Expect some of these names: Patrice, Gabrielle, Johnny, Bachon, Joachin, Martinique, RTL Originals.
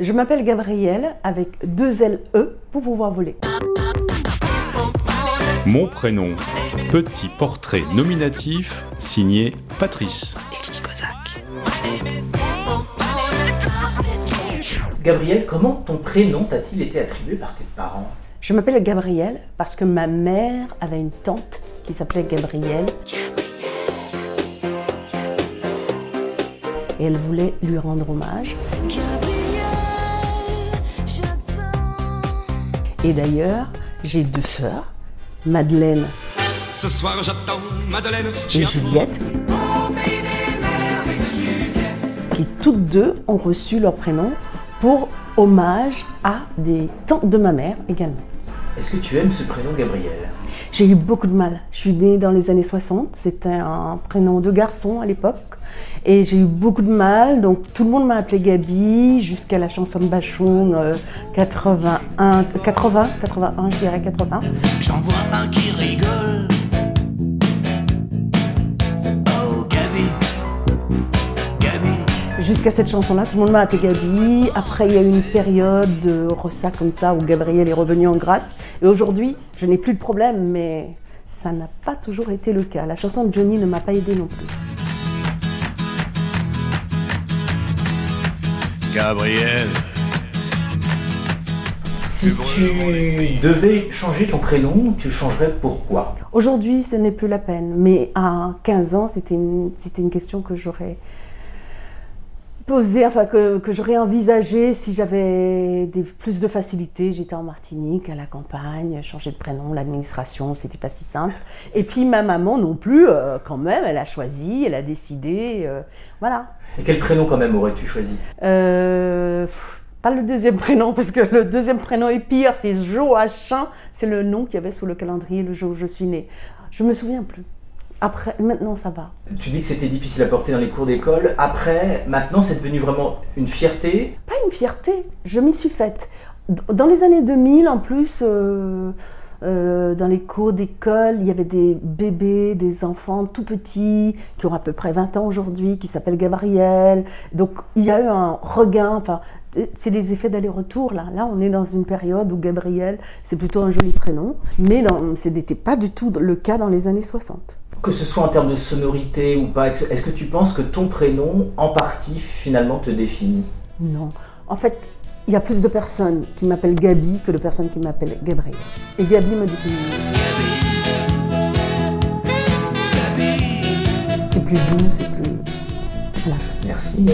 Je m'appelle Gabrielle avec 2 LE pour pouvoir voler. Mon prénom, petit portrait nominatif signé Patrice. Gabrielle, comment ton prénom t'a-t-il été attribué par tes parents? Je m'appelle Gabrielle parce que ma mère avait une tante qui s'appelait Gabrielle. Et elle voulait lui rendre hommage. Et d'ailleurs, j'ai 2 sœurs, Madeleine ce soir, j'attends Madeleine et Juliette, qui toutes 2 ont reçu leur prénom pour hommage à des tantes de ma mère également. Est-ce que tu aimes ce prénom Gabrielle? J'ai eu beaucoup de mal. Je suis née dans les années 60, c'était un prénom de garçon à l'époque. Et j'ai eu beaucoup de mal, donc tout le monde m'a appelée Gabi jusqu'à la chanson de Bachon 81, je dirais 80. J'en vois un qui rigole. Oh Gabi, Gabi. Jusqu'à cette chanson-là, tout le monde m'a appelée Gabi. Après, il y a eu une période de ressac comme ça où Gabrielle est revenue en grâce. Et aujourd'hui, je n'ai plus de problème, mais ça n'a pas toujours été le cas. La chanson de Johnny ne m'a pas aidée non plus. Gabrielle. Si tu devais changer ton prénom, tu changerais pourquoi? Aujourd'hui, ce n'est plus la peine, mais à 15 ans, c'était une question que j'aurais posée, enfin que j'aurais envisagée si j'avais plus de facilité. J'étais en Martinique, à la campagne, changer de prénom, l'administration, c'était pas si simple. Et puis ma maman non plus, quand même, elle a choisi, elle a décidé, voilà. Et quel prénom quand même aurais-tu choisi? Pas le 2e prénom, parce que le 2e prénom est pire, c'est Joachin, c'est le nom qu'il y avait sur le calendrier le jour où je suis née. Je me souviens plus. Après, maintenant ça va. Tu dis que c'était difficile à porter dans les cours d'école. Après, maintenant c'est devenu vraiment une fierté? Pas une fierté, je m'y suis faite. Dans les années 2000 en plus, dans les cours d'école, il y avait des bébés, des enfants tout petits qui ont à peu près 20 ans aujourd'hui, qui s'appellent Gabrielle. Donc il y a eu un regain, enfin, c'est les effets d'aller-retour là. Là, on est dans une période où Gabrielle, c'est plutôt un joli prénom, mais non, ce n'était pas du tout le cas dans les années 60. Que ce soit en termes de sonorité ou pas, est-ce que tu penses que ton prénom, en partie, finalement, te définit? Non. En fait, il y a plus de personnes qui m'appellent Gabi que de personnes qui m'appellent Gabrielle. Et Gabi me définit. C'est plus doux, c'est plus... Voilà. Merci.